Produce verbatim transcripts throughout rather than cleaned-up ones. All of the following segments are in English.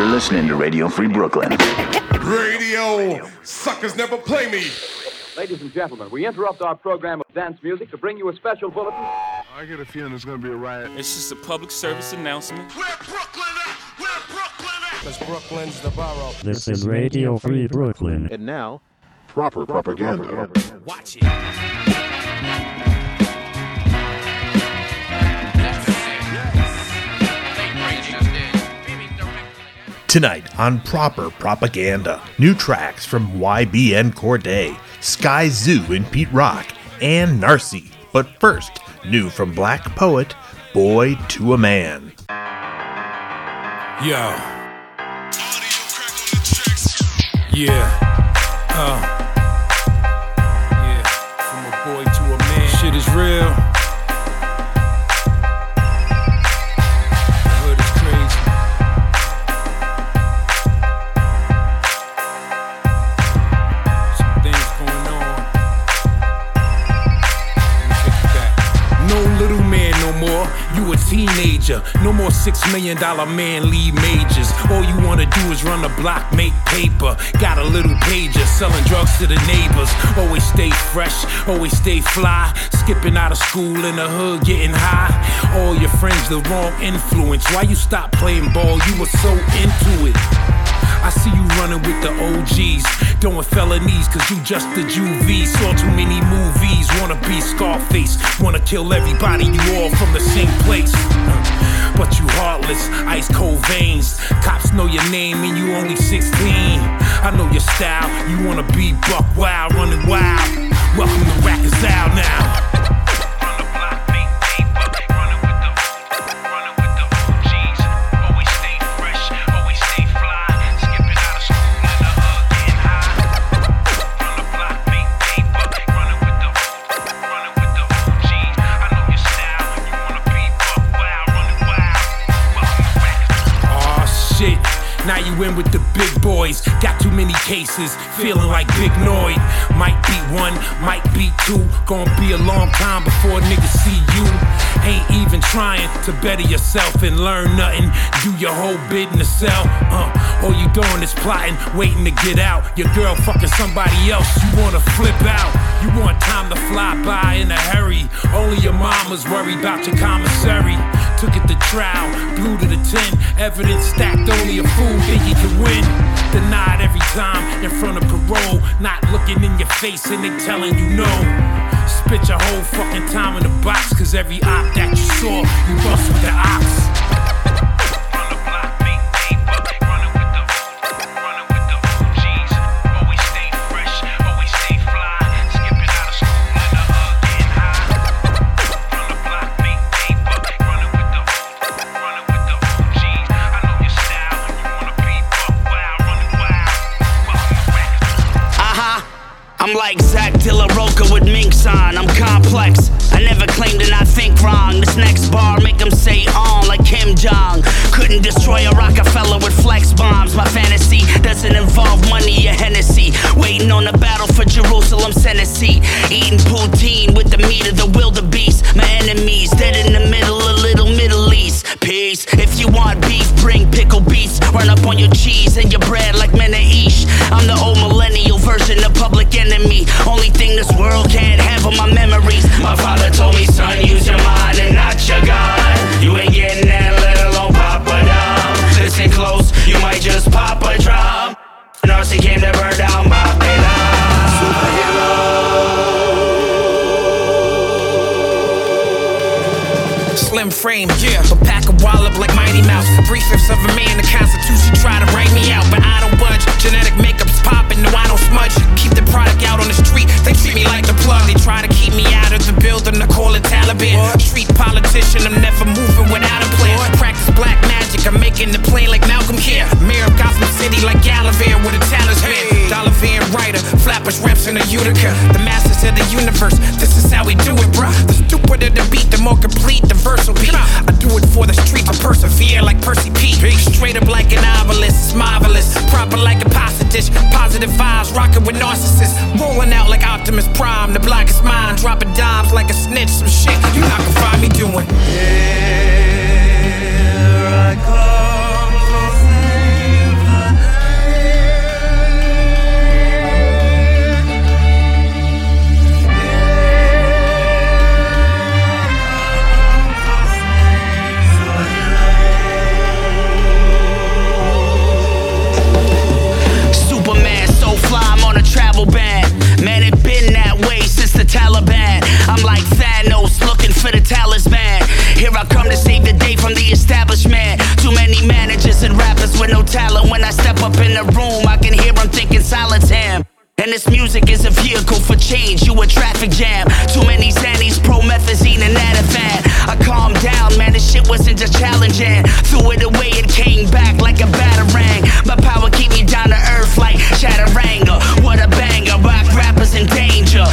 You're listening to Radio Free Brooklyn. Radio! Suckers never play me! Ladies and gentlemen, we interrupt our program of dance music to bring you a special bulletin. I get a feeling there's going to be a riot. It's just a public service announcement. Where Brooklyn at? Where Brooklyn at? Because Brooklyn's the borough. This is Radio Free Brooklyn. And now, proper propaganda. propaganda. Watch it. Tonight on Proper Propaganda, new tracks from Y B N Cordae, Skyzoo and Pete Rock, and Narcy. But first, new from Blaq Poet, Boy to a Man. Yo. Yeah. Uh. Yeah. From a boy to a man. Shit is real. You a teenager, no more six million dollar man, Lee Majors. All you wanna do is run the block, make paper. Got a little pager, selling drugs to the neighbors. Always stay fresh, always stay fly. Skipping out of school in the hood, getting high. All your friends the wrong influence. Why you stop playing ball? You were so into it. I see you running with the O Gs, doing felonies cause you just a juvie. Saw too many movies, wanna be Scarface, wanna kill everybody, you all from the same place. But you heartless, ice cold veins. Cops know your name and you only sixteen. I know your style, you wanna be buck wild, running wild. Welcome to Rackers Out now. In with the big boys, got too many cases, feeling like Big Noid. Might be one, might be two, gonna be a long time before niggas see you. Ain't even trying to better yourself and learn nothing, do your whole bid in the cell. Uh, all you doing is plotting, waiting to get out. Your girl fucking somebody else, you wanna flip out. You want time to fly by in a hurry, only your mama's worried about your commissary. Took it to trial, blew to the ten, evidence stacked, only a fool think he can win. Denied every time, in front of parole, not looking in your face and they telling you no. Spit your whole fucking time in the box, cause every op that you saw, you bust with the ops. Like Zach De La Roca with minks on, I'm complex. I never claimed that I think wrong. This next bar make them say on like Kim Jong. Couldn't destroy a Rockefeller with flex bombs. My fantasy doesn't involve money or Hennessy. Waiting on the battle for Jerusalem, Hennessy. Eating poutine with the meat of the wildebeest. My enemies dead in the middle of Little Middle East. Peace. If you want beef, bring pickle beets. Run up on your cheese and your bread like men of Ish. I'm the old millennial version of Public Enemy. Me. Only thing this world can't have are my memories. My father told me, son, use your mind and not your gun. You ain't getting that, let alone pop a dump. Listen close, you might just pop a drum. Narcy came to burn down my pillow. Superhero. Slim frame, yeah, but pack a wallop like Mighty Mouse. Three-fifths of a man, the Constitution try to write me out, but I don't budge. Genetic makeup's popping, no, I don't smudge. Keep the product out on the street, they treat me like the plug. They try to keep me out of the building, they call it Taliban. What? Street politician, I'm never moving without a plan. What? Practice black magic, I'm making the play like Malcolm here. Mayor of Gotham City like Gallivant with a talisman. Hey. Dollivan writer, flappers reps in a Utica. The masters of the universe, this is how we do it, bruh. The stupider the beat, the more complete the verse will be. I do it for the street, I persevere like Percy P. Straight up like an obelisk, it's marvelous. Proper like a pasta dish, positive vibes, rocking with narcissists. Rolling out like Optimus Prime, the block is mine. Dropping dimes like a snitch, some shit you not gonna find me doing. Here I come, I come to save the day from the establishment. Too many managers and rappers with no talent. When I step up in the room, I can hear them thinking solid him. And this music is a vehicle for change, you a traffic jam. Too many Xannies, promethazine, and Ativan. I calmed down, man, this shit wasn't just challenging. Threw it away and came back like a batarang. My power keep me down to earth like Chaturanga. What a banger, rock rappers in danger.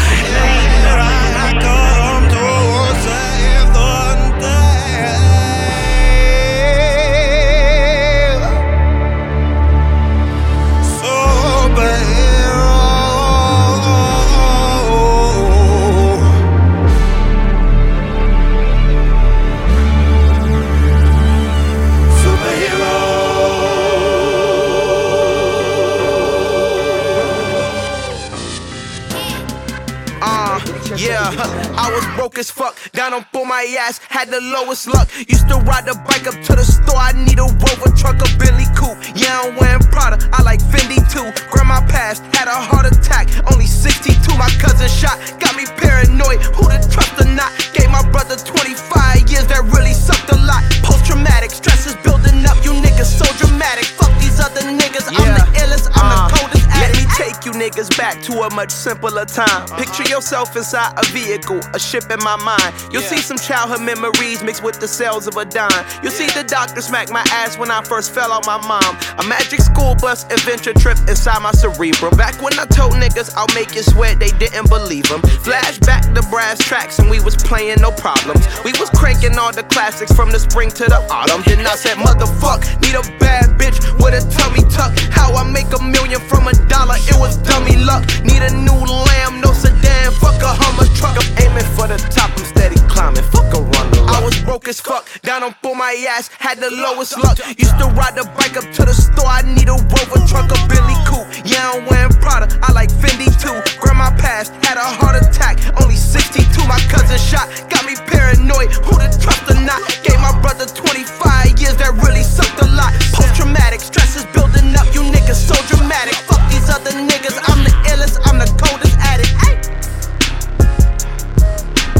I was broke as fuck, down on for my ass, had the lowest luck. Used to ride the bike up to the store, I need a Rover truck, a Bentley coupe. Yeah, I'm wearing Prada, I like Fendi too. Grandma passed, had a heart attack, only sixty-two, my cousin shot. Got me paranoid, who to trust or not. Gave my brother twenty-five years, that really sucked a lot. Post-traumatic, stress is building up, you niggas so dramatic. Fuck these other niggas, yeah. I'm the illest, I'm uh. the coldest. Let me take you niggas back to a much simpler time. Picture yourself inside a vehicle, a ship in my mind. You'll yeah. see some childhood memories mixed with the cells of a dime. You'll yeah. see the doctor smack my ass when I first fell on my mom. A magic school bus adventure trip inside my cerebral. Back when I told niggas I'll make you sweat, they didn't believe them. Flashback the brass tracks and we was playing no problems. We was cranking all the classics from the spring to the autumn. Then I said, motherfuck, need a bad bitch with a tummy tuck. How I make a million from a dollar, it was dummy luck. Need a new lamb, no sedan, fuck a Hummer truck. I'm aiming for the top, I'm steady climbing, fuck a run the rock. I was broke as fuck, down on for my ass, had the lowest luck. Used to ride the bike up to the store, I need a Rover truck, a Bentley coupe. Yeah, I'm wearing Prada, I like Fendi too. Grandma passed, had a heart attack, only sixty-two, my cousin shot. Got me paranoid, who to trust or not. Gave my brother twenty-five years, that really sucked a lot. Post-traumatic, stress is building up, you niggas so dramatic. Fuck these other niggas, I'm the illest, I'm the coldest at it. Ay.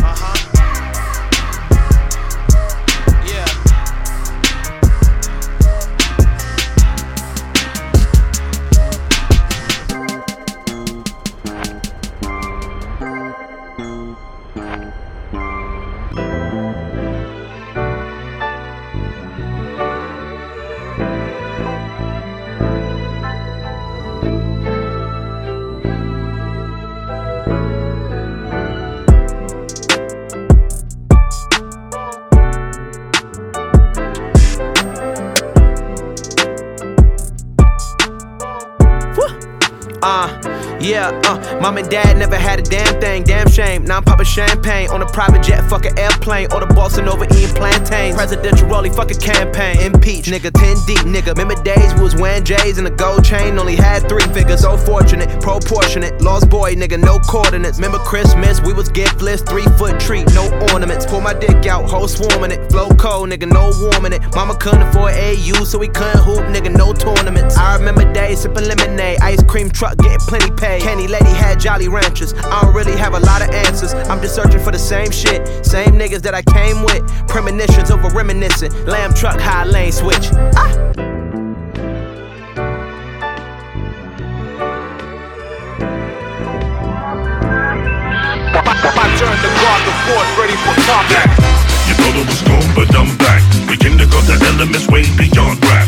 Uh-huh. Yeah. Uh, yeah, uh, mom and dad never had a damn thing, damn shame. Now I'm popping champagne on a private jet, fuck an airplane. Or the Boston over eating plantains. Presidential Rollie, fuck a campaign. Impeach, nigga, ten deep, nigga. Remember days we was wearing J's and a gold chain, only had three figures. So fortunate, proportionate, lost boy, nigga, no coordinates. Remember Christmas, we was giftless, three foot tree, no ornaments. Pull my dick out, whole swarming it. Flow cold, nigga, no warming it. Mama couldn't afford A U, so we couldn't hoop, nigga, no tournaments. I remember days sipping lemonade, ice cream truck, getting plenty paid. Kenny Lady had Jolly Ranchers. I don't really have a lot of answers, I'm just searching for the same shit, same niggas that I came with. Premonitions over reminiscing, lamb truck, high lane switch. Ah! I turned the guard to force, ready for combat. You thought I was gone, but I'm back. We came to cut the elements way beyond rap.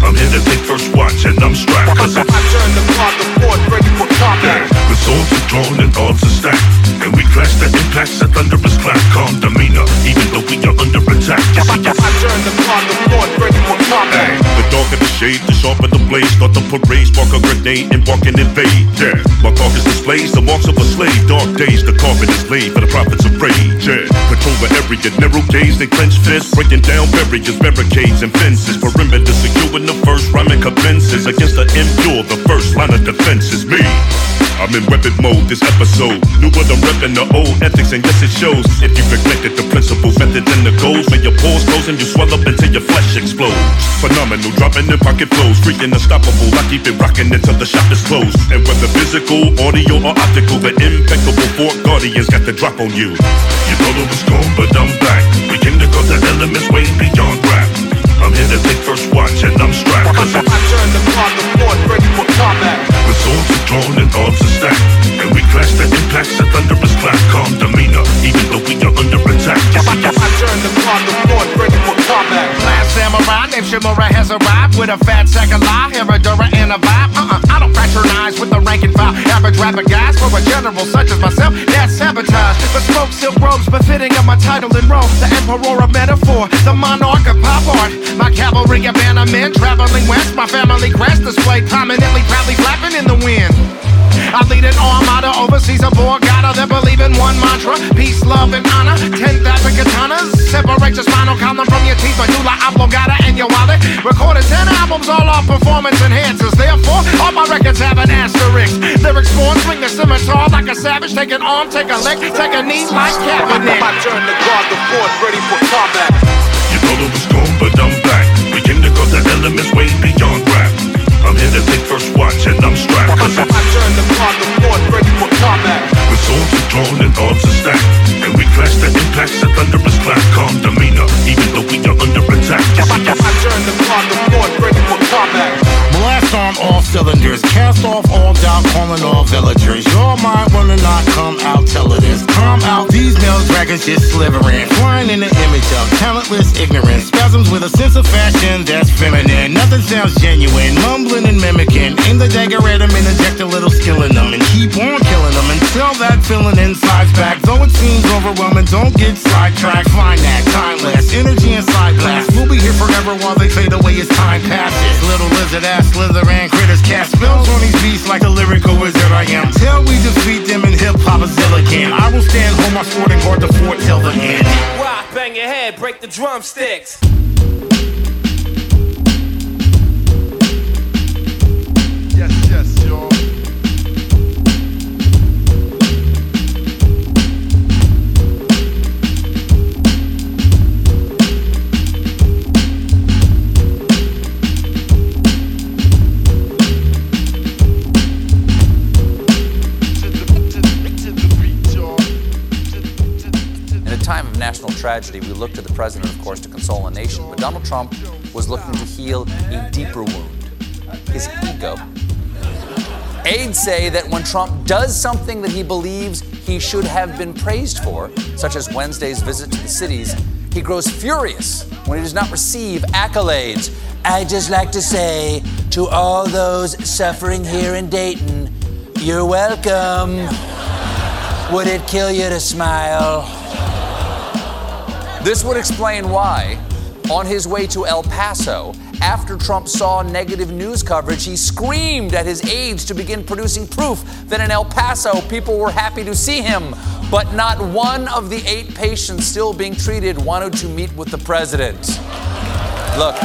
I'm here to take first watch and I'm strapped. Cause I, I, I turned the guard to force, ready for combat. The swords are drawn and arms are stacked. And we clash the impacts, a thunderous clap. Calm demeanor, even though we are under attack. I, I, I, I turned the guard to force, ready for combat. The dark and the shade, the sharp and the blaze. Start the parade, spark a grenade, embark and invade. Yeah, my carcass displays the marks of a slave. Dark days, the carpet is laid for the prophets of rage, yeah. Patrol the area, narrow gaze, they clench fists, breaking down barriers, barricades and fences. Perimeter securing the first rhyming commences. Against the impure, the first line of defense is me. I'm in weapon mode this episode. Knew what I'm repping, the old ethics, and yes it shows. If you neglected the principles, methods and the goals, when your pores close and you swell up until your flesh explodes. Phenomenal, dropping in pocket flows, freaking unstoppable, I keep it rocking until the shop is closed. And whether physical, audio or optical, the impeccable four guardians got the drop on you. You thought I was gone, but I'm back. We came to cut the venomous ways beyond rap. I'm here to take first watch and I'm strapped. Cause I turn the clock to Ford, ready for combat. The swords are drawn and arms are stacked, and we clash the impacts of thunderous clap. Calm demeanor, even though we are under attack. I turn the clock to Ford, ready for combat. Last samurai named Shimura has arrived with a fat sack of lie, Herodora and a vibe. Uh-uh, I don't patronize with the rank and file. Average rapper guys for a general such as myself, that's sabotage. Bespoke silk robes befitting of my title in Rome. The emperor of metaphor, the monarch of pop art. My cavalry of bannermen traveling west. My family crest displayed prominently, proudly flapping in the wind. I lead an armada overseas aboard Gata that believe in one mantra: peace, love, and honor. Ten thousand katanas separate your spinal column from your teeth, medulla oblongata, and your wallet. Recorded ten albums, all our performance enhancers. Therefore, all my records have an asterisk. Lyrics born, swing the scimitar like a savage. Take an arm, take a leg, take a knee like Kaepernick. I turn the guard, the fort, ready for combat. You thought it was gone, but I'm back. We came to cause the elements way beyond rap. I'm here to take first watch and I'm strapped. Cause I, I turn the clock to Ford, ready for combat. The swords are drawn and arms are stacked, and we clash the impacts of thunderous clap. Calm demeanor, even though we are under attack. I, I, I turn the clock to Ford, ready for combat. Blast on all cylinders, cast off all doubt, calling all villagers. Your mind wanna not come out, tell it is. Come out, these nails dragons just slivering, flying in the image of talentless ignorance. Spasms with a sense of fashion that's feminine. Nothing sounds genuine, mumbling and mimicking. Aim the dagger at them and inject a little skill in them, and keep on killing them until that feeling inside's back. Though it seems overwhelming, don't get sidetracked. Find that timeless energy inside blast. We'll be here forever while they fade away as time passes. Little lizard ass Slytherin critters cast spells on these beasts like a lyrical wizard I am. Till we defeat them in hip-hop Azilla can. I will stand home, my sword and guard the fort till the end. Rock, bang your head, break the drumsticks. Yes, yes, y'all. National tragedy, we look to the president, of course, to console a nation, but Donald Trump was looking to heal a deeper wound, his ego. Aides say that when Trump does something that he believes he should have been praised for, such as Wednesday's visit to the cities, he grows furious when he does not receive accolades. I'd just like to say to all those suffering here in Dayton, you're welcome. Would it kill you to smile? This would explain why, on his way to El Paso, after Trump saw negative news coverage, he screamed at his aides to begin producing proof that in El Paso, people were happy to see him. But not one of the eight patients still being treated wanted to meet with the president. Look.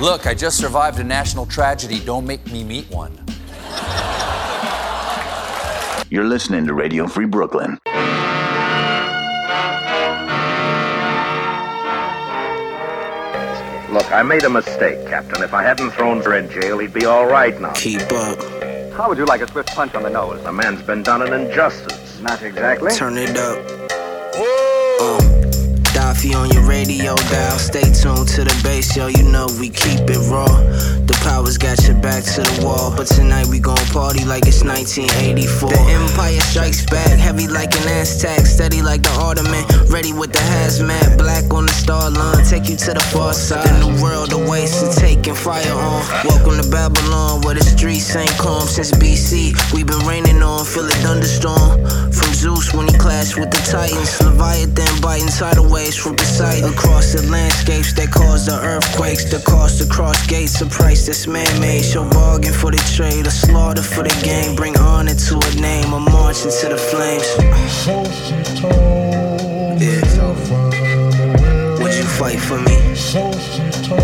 Look, I just survived a national tragedy. Don't make me meet one. You're listening to Radio Free Brooklyn. Look, I made a mistake, Captain. If I hadn't thrown her in jail, he'd be all right now. Keep up. How would you like a swift punch on the nose? A man's been done an injustice. Not exactly. Turn it up. Whoa! Um. Daffy on your radio dial, stay tuned to the bass, yo, you know we keep it raw. The power's got your back to the wall, but tonight we gon' party like it's nineteen eighty-four. The Empire Strikes Back, heavy like an Aztec, steady like the Ottoman, ready with the hazmat. Black on the star line, take you to the far side. The new world awaits and taking fire on. Welcome to Babylon, where the streets ain't calm since B C. We've been raining on, feel a thunderstorm. From Zeus when he clashed with the Titans, Leviathan biting tidal waves from beside across the landscapes that cause the earthquakes. The cost to cross gates, a price that's man-made. Show bargain for the trade, a slaughter for the game. Bring honor to a name, a march into the flames. So she told yeah. me would you fight for me? So she told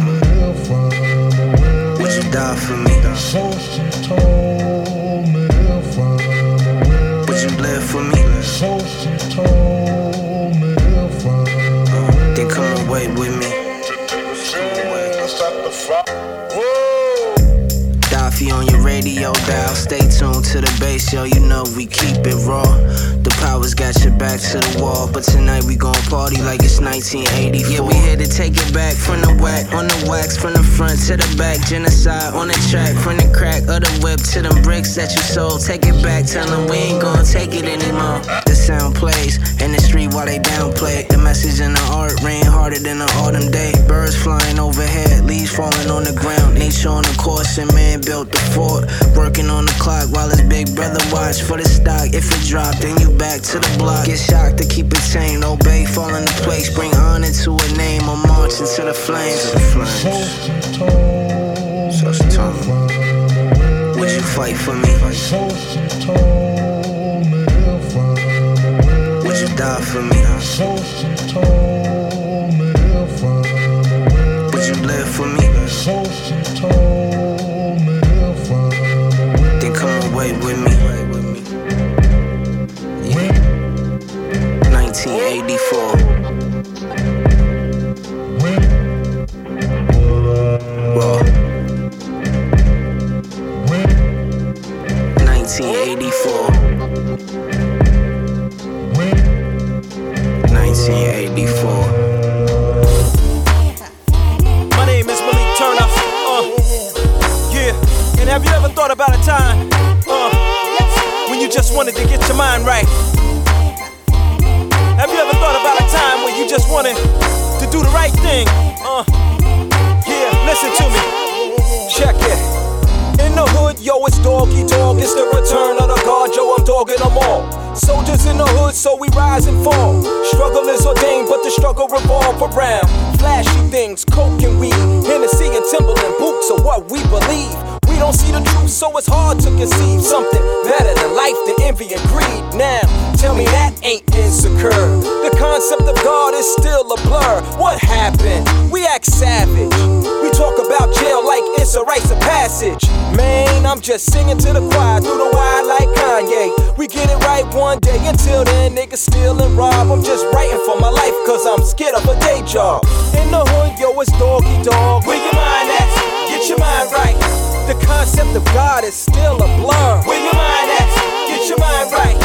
me if I'm would you die for me? So she told me if I'm would you live for me? So she told come away with me. Daffy on your radio radio dial. Stay tuned to the bass, yo, you know we keep it raw. The power's got your back to the wall, but tonight we gon' party like it's nineteen eighty-four. Yeah, we here to take it back from the whack, on the wax, from the front to the back. Genocide on the track, from the crack of the whip to them bricks that you sold. Take it back, tell them we ain't gon' take it anymore. The sound plays in the street while they downplay it. The message in the art rain harder than an autumn day. Birds flying overhead, leaves falling on the ground. Nature on the course and man built the fort. Working on the clock while his big brother watch for the stock. If it drop, then you back to the block. Get shocked to keep it tame, obey, fall into place. Bring honor to a name or march into the flames. Such a time. Would you fight for me? Would you die for me? Would you live for me? Then come away with me. nineteen eighty-four. My name is Malik Turner. Uh, yeah. And have you ever thought about a time uh, when you just wanted to get your mind right? Have you ever thought about a time when you just wanted to do the right thing? Uh, yeah, listen to me. Check it. In the hood, yo, it's doggy dog. It's the return of the guard, yo, I'm dogging them all. Soldiers in the hood, so we rise and fall. Struggle is ordained, but the struggle revolve around flashy things, coke and weed, Hennessy and Timberland boots are what we believe. We don't see the truth, so it's hard to conceive something better than life than envy and greed. Now, tell me that ain't insecure. The concept of God is still a blur. What happened? We act savage. We talk about jail like it's a rites of passage. Man, I'm just singing to the choir through the wire like Kanye. We get it right one One day. Until then, niggas steal and rob. I'm just writing for my life, cause I'm scared of a day job. In the hood, yo, it's doggy dog. Where your mind at? Get your mind right. The concept of God is still a blur. Where your mind at? Get your mind right.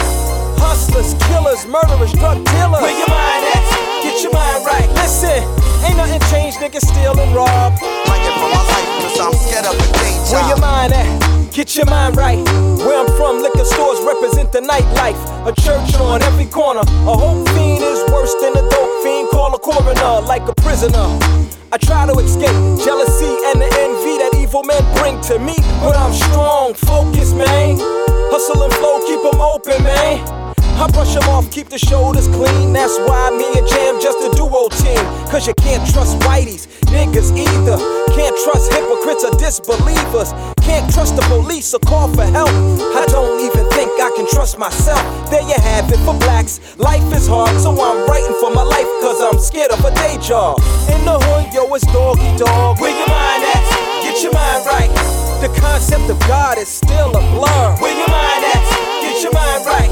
Hustlers, killers, murderers, drug dealers. Where your mind at? Get your mind right. Listen, ain't nothing changed, niggas steal and rob. Fighting for my life, cause I'm scared of a day job. Where your mind at? Get your mind right. Where I'm from, liquor stores represent the nightlife. A church on every corner. A hope fiend is worse than a dope fiend. Call a coroner like a prisoner. I try to escape jealousy and the envy that evil men bring to me. But I'm strong, focused, man. Hustle and flow, keep them open, man. I brush them off, keep the shoulders clean. That's why me and Jam just a duo team. Cause you can't trust whiteys, niggas either. Can't trust hypocrites or disbelievers. Can't trust the police or call for help. I don't even think I can trust myself. There you have it for blacks. Life is hard, so I'm writing for my life. Cause I'm scared of a day job. In the hood, yo, it's doggy dog. Where your mind at? Get your mind right. The concept of God is still a blur. Where your mind at? Get your mind right.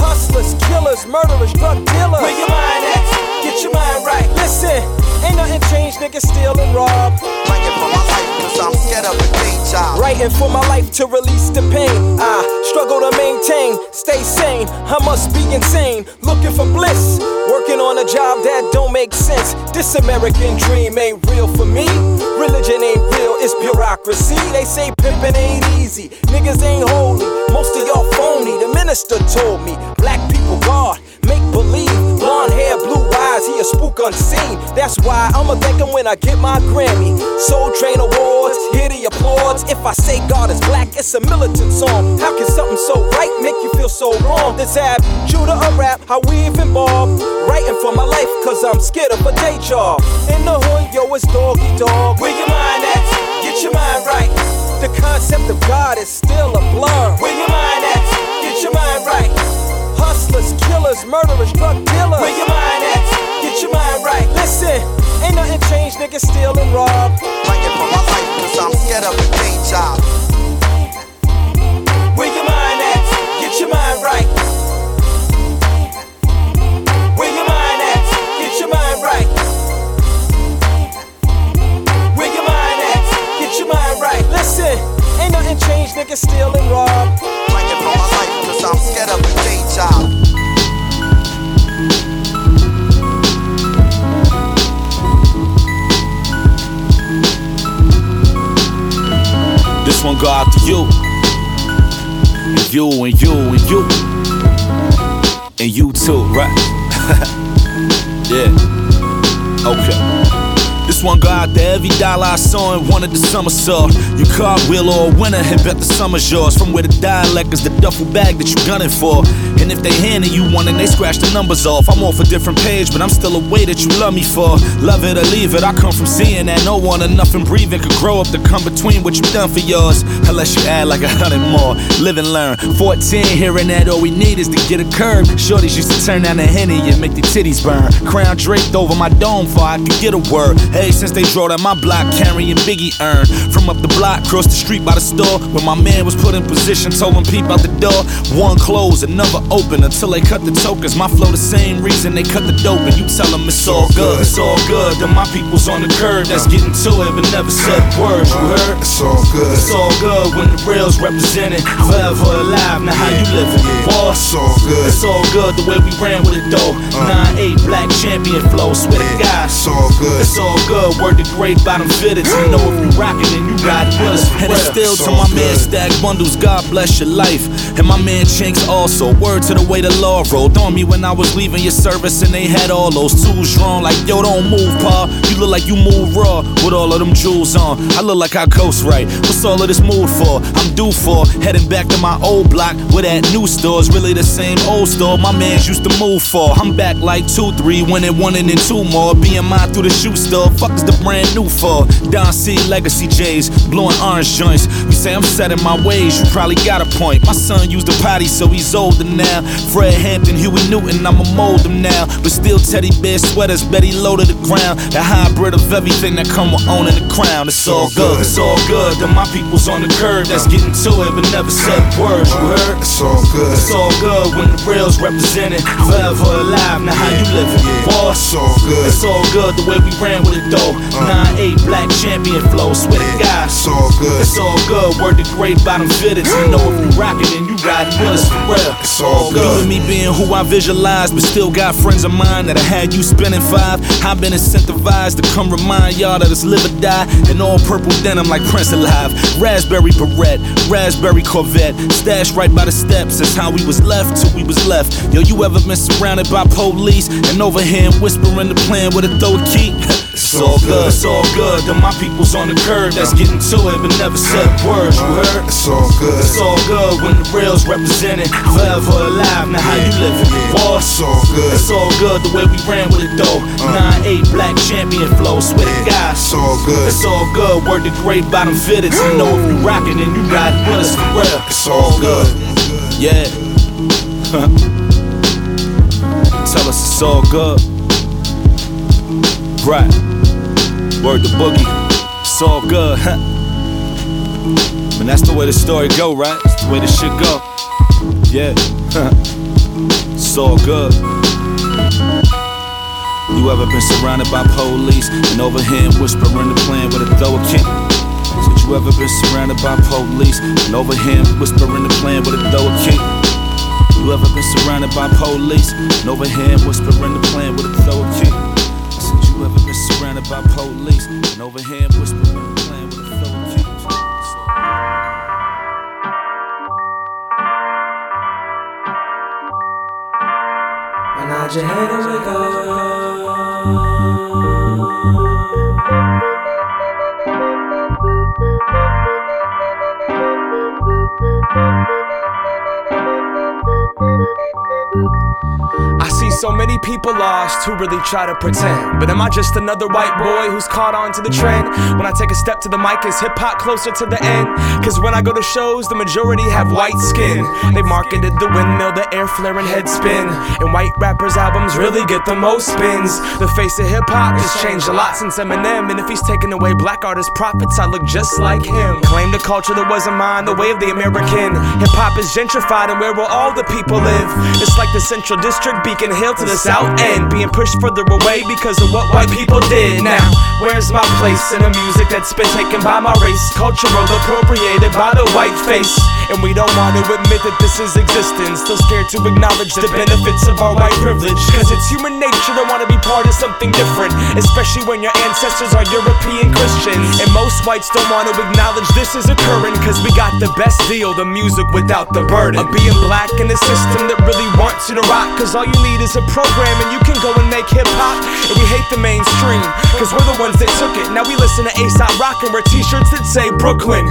Hustlers, killers, murderers, drug dealers. Where your mind at? Get your mind right. Listen, ain't nothing changed, niggas steal and rob. Writing for my life, cause I'm scared of a day job. Writing for my life to release the pain. I struggle to maintain, stay sane. I must be insane, looking for bliss. Working on a job that don't make sense. This American dream ain't real for me. Religion ain't real, it's bureaucracy. They say pimpin' ain't easy, niggas ain't holy. Most of y'all phony, the minister told me. Black people God, make believe. Blonde hair, blue eyes, he a spook unseen. That's why I'ma thank him when I get my Grammy. Soul Train Awards, hear the applause. If I say God is black, it's a militant song. How can something so right make you feel so wrong? The Zab Judah a rap, how we even bob. Writing for my life, cause I'm scared of a day job. In the hood, yo, it's doggy dog. Where your mind at? Get your mind right. The concept of God is still a blur. Where your mind at? Get your mind right. Hustlers, killers, murderers, drug dealers. Where your mind at? Get your mind right. Listen, ain't nothing changed, niggas steal and rob. Fighting for my life, cause I'm scared of a day job. Where your mind at? Get your mind right. Where your mind at? Get your mind right. Where your mind at? Get your mind right. Listen, ain't nothing changed, niggas steal and rob. Fighting for my life because I'm scared of a day job. This one go out to you, and you, and you, and you, and you too, right? Yeah, okay. This one go out to every dollar I saw and wanted the somersault. You cartwheel or a winner and bet the summer's yours. From where the dialect is the duffel bag that you gunning for. And if they handing you one and they scratch the numbers off, I'm off a different page, but I'm still a way that you love me for. Love it or leave it, I come from seeing that no one or nothing breathing could grow up to come between what you've done for yours, unless you add like a hundred more. Live and learn. fourteen, hearing that all we need is to get a curb. Shorties used to turn down the Henny and make the titties burn. Crown draped over my dome for I could get a word. Hey, since they drove down my block carrying Biggie urn. From up the block, across the street by the store, when my man was put in position, told him peep out the door. One closed, another open until they cut the tokens. My flow the same reason they cut the dope. And you tell them it's all good, it's all good. Then my people's on the curb that's getting to it but never said words, you heard? It's all good, it's all good when the real's represented. Forever alive, now how you living, boy? It's all good, it's all good the way we ran with it though. Nine eight black champion flow, swear to God. It's all good, it's all good. Word to great bottom fitters. You know if you rockin' then you riding with us. And it's still to my man Stack Bundles, God bless your life. And my man Chinks also, word to the way the law rolled on me when I was leaving your service, and they had all those tools drawn. Like, yo, don't move, pa. You look like you move raw with all of them jewels on. I look like I ghostwrite. What's all of this mood for? I'm due for heading back to my old block where that new store's really the same old store my mans used to move for. I'm back like two, three, winning one and then two more. Being mine through the shoe store. Fuck is the brand new for? Don C, Legacy J's, blowing orange joints. You say I'm set in my ways. You probably got a point. My son used a potty, so he's older now. Fred Hampton, Huey Newton, I'ma mold them now. But still teddy bear sweaters, Betty low to the ground. The hybrid of everything that come with owning the crown. It's all good, it's all good. Then my people's on the curb that's getting to it but never said words, you heard? It's all good, it's all good when the real's represented. Forever alive, now how you living, boy? It's all good, it's all good the way we ran with it though. Nine eight black champion flow, swear to God. It's all good, it's all good. Word to great bottom fitters. You know if you rockin' and you riding with us for real. It's all good. You and me being who I visualize, but still got friends of mine that I had you spinning five. I've been incentivized to come remind y'all that it's live or die. In all purple denim like Prince alive. Raspberry Barrette, raspberry Corvette, stashed right by the steps. That's how we was left till we was left. Yo, you ever been surrounded by police and over here whispering the plan with a throat key? It's all good, it's all good. Then my people's on the curb that's getting to it but never said words, you heard? It's all good, it's all good when the real's represented. Forever alive, now how you living, boy? It's all good, it's all good the way we ran with it though. Nine eight black champion flow, swear to God. It's all good, it's all good. Word to great bottom fitters. You know if you rockin' and you riding with us for real. It's all good, yeah. Tell us it's all good, right? Word to Boogie, it's all good, huh? And that's the way the story go, right? That's the way the shit go. Yeah, it's all good. You ever been surrounded by police and over here whispering the plan with a throw a kick? Said you ever been surrounded by police and over here whispering the plan with a throw a kick? You ever been surrounded by police and over here whispering the plan with a throw a kick? You ever been surrounded by police and over here whispering playing with a fellow kid? When I just had to wake up, I see so many people lost who really try to pretend. But am I just another white boy who's caught on to the trend? When I take a step to the mic, is hip-hop closer to the end? Cause when I go to shows, the majority have white skin. They marketed the windmill, the air flare and head spin. And white rappers' albums really get the most spins. The face of hip-hop has changed a lot since Eminem. And if he's taking away black artists' profits, I look just like him. Claim the culture that wasn't mine, the way of the American. Hip-hop is gentrified and where will all the people live? It's like the Central District, Beacon Hill, jail to the south end, being pushed further away because of what white people did. Now, where's my place in the music that's been taken by my race, cultural appropriated by the white face? And we don't want to admit that this is existence, still scared to acknowledge the benefits of our white privilege, cause it's human nature to want to be part of something different, especially when your ancestors are European Christians. And most whites don't want to acknowledge this is occurring, cause we got the best deal, the music without the burden of being black in a system that really wants you to rock, cause all you need is a program and you can go and make hip hop. And we hate the mainstream, cause we're the ones that took it. Now we listen to Aesop Rock and wear t-shirts that say Brooklyn.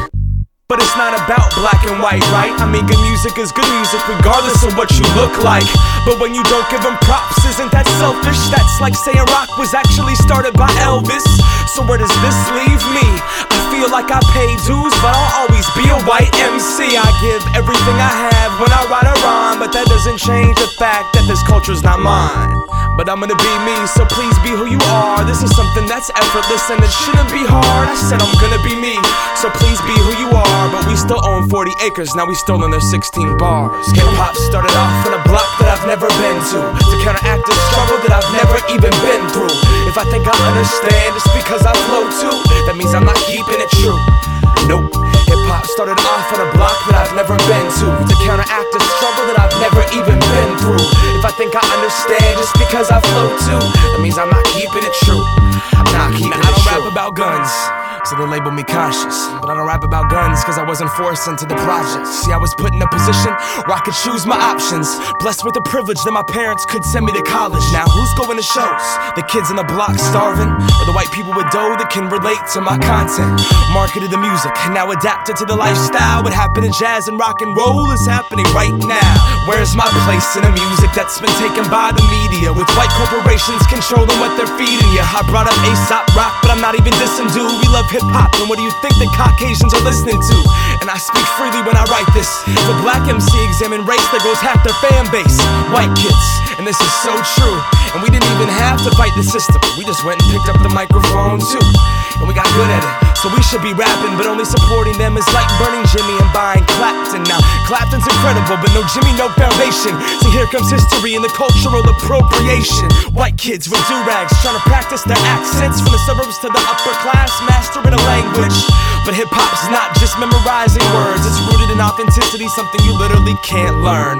But it's not about black and white, right? I mean, good music is good music regardless of what you look like. But when you don't give them props, isn't that selfish? That's like saying rock was actually started by Elvis. So where does this leave me? I feel like I pay dues, but I'll always be a white M C. I give everything I have when I write a rhyme, but that doesn't change the fact that this culture's not mine. But I'm gonna be me, so please be who you are. This is something that's effortless and it shouldn't be hard. I said I'm gonna be me, so please be who you are. But we still own forty acres, now we stolen their sixteen bars. Hip-hop started off on a block that I've never been to, to counteract a struggle that I've never even been through. If I think I understand, it's because I flow too. That means I'm not keeping it true. Nope. Hip-hop started off on a block that I've never been to, to counteract a struggle that I've never even been through. If I think I understand, it's because I flow too. That means I'm not keeping it true. I'm not keeping now, it true. I don't true. rap about guns, so they label me cautious. But I don't rap about guns cause I wasn't forced into the project. See, I was put in a position where I could choose my options, blessed with the privilege that my parents could send me to college. Now who's going to shows? The kids in the block starving, or the white people with dough that can relate to my content? Marketed the music and now adapted to the lifestyle. What happened in jazz and rock and roll is happening right now. Where's my place in the music that's been taken by the media, with white corporations controlling what they're feeding you? I brought up Aesop Rock, but I'm not even dissing dude. We love hip-hop, and what do you think the Caucasians are listening to? And I speak freely when I write this. If a black M C examine race, there goes half their fan base. White kids, and this is so true. And we didn't even have to fight the system, we just went and picked up the microphone too, and we got good at it. So we should be rapping, but only supporting them is like burning Jimmy and buying Clapton. Now Clapton's incredible, but no Jimmy, no foundation. So here comes history and the cultural appropriation. White kids with do-rags trying to practice their accents, from the suburbs to the upper class, master in a language. But hip-hop's not just memorizing words, it's rooted in authenticity, something you literally can't learn.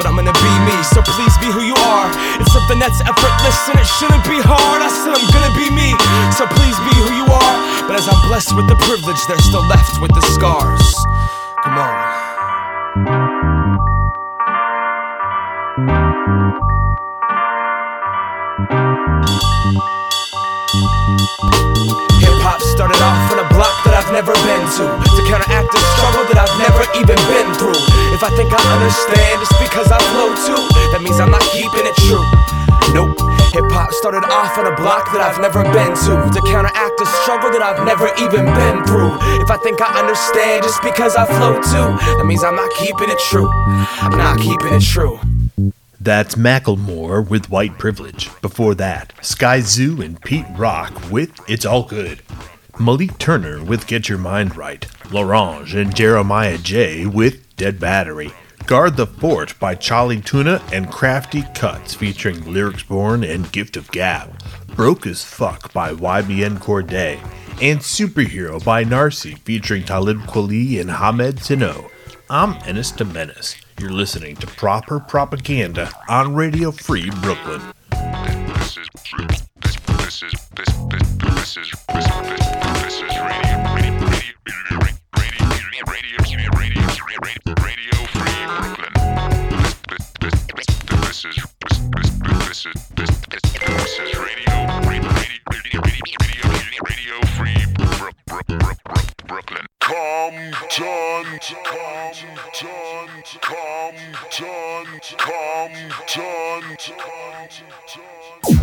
But I'm gonna be me, so please be who you are. It's something that's effortless and it shouldn't be hard. I said I'm gonna be me, so please be who you are. But as I'm blessed with the privilege, they're still left with the scars. Come on. Hip-hop started off on a block that I've never been to, to counteract a struggle that I've never even been through. If I think I understand, it's because I flow too. That means I'm not keeping it true. Nope. Hip-hop started off on a block that I've never been to, to counteract a struggle that I've never even been through. If I think I understand, it's because I flow too. That means I'm not keeping it true. I'm not keeping it true. That's Macklemore with White Privilege. Before that, Skyzoo and Pete Rock with It's All Good. Malik Turner with Get Your Mind Right. L'Orange and Jeremiah J with Dead Battery. Guard the Fort by Charlie Tuna and Crafty Cuts featuring Lyrics Born and Gift of Gab. Broke as Fuck by Y B N Cordae. And Superhero by Narcy featuring Talib Kweli and Hamed Sino. I'm Ennis to Menace. You're listening to Proper Propaganda on Radio Free Brooklyn. This is this is this this this is this is radio radio radio radio radio Free Brooklyn. This this is this is this is radio radio radio Free Brooklyn. Come, John, come, John, come, John, come, John, come,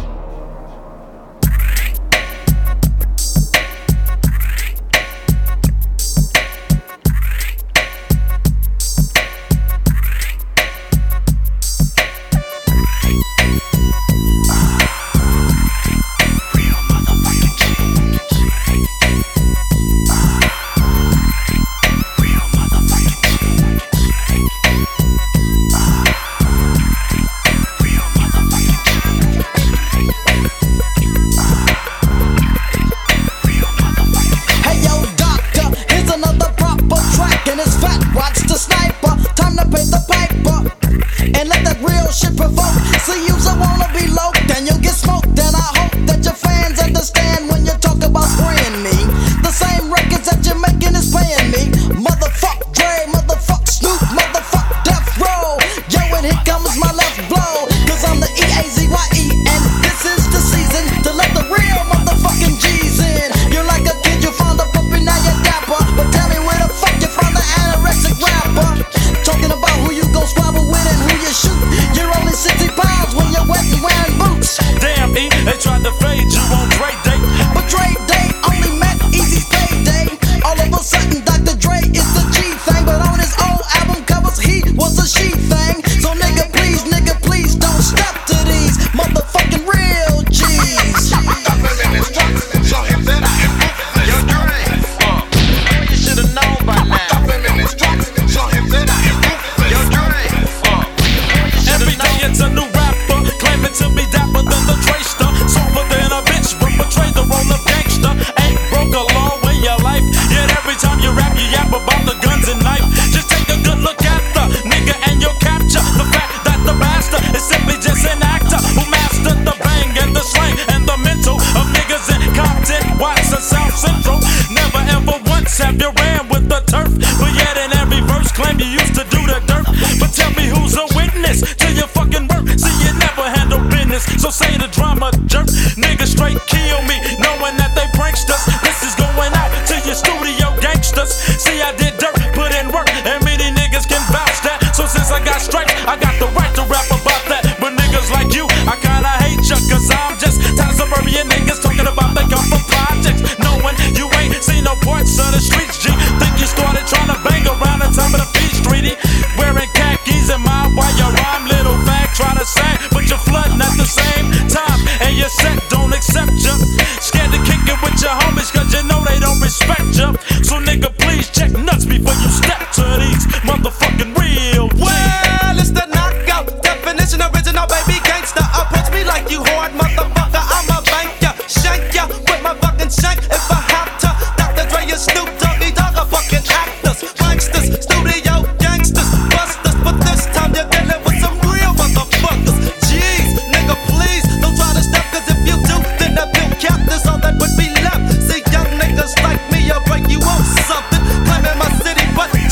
the dirt. But tell me who's a witness to your fucking work. See, you never handle business, so say the drama jerk. Niggas straight kill me, knowing that they pranksters. This is going out to your studio gangsters. See, I did dirt, put in work, and many niggas can vouch that. So since I got stripes, I got the right to rap about that. But niggas like you, I kinda hate you, cause I'm just tired of suburban niggas talking about they come from projects, knowing you ain't seen no parts of the streets, G. Think you started trying to bang around the top of the beach, treaty. Wearing khakis and mine while you rhyme, little fag, trying to sang, but you're flooding at the same time. And your set don't accept you. Scared to kick it with your homies, cause you know they don't respect you. So nigga, please check nuts before you step to these motherfucking real G's. Well, it's the knockout definition, original baby gangster. Approach me like you hard motherfucker, I'ma bank ya, shank ya with my fucking shank if I have to. Doctor Dre and Snoop Dogg, these dog are fucking actors, pranksters, studio gangsters, busters. But this time you're dealing with some real motherfuckers. Jeez, nigga, please don't try to step, cause if you do, then a pill cap is all that would be left. See, young niggas like me, I'll break you off something. Claiming my city, but Dre, you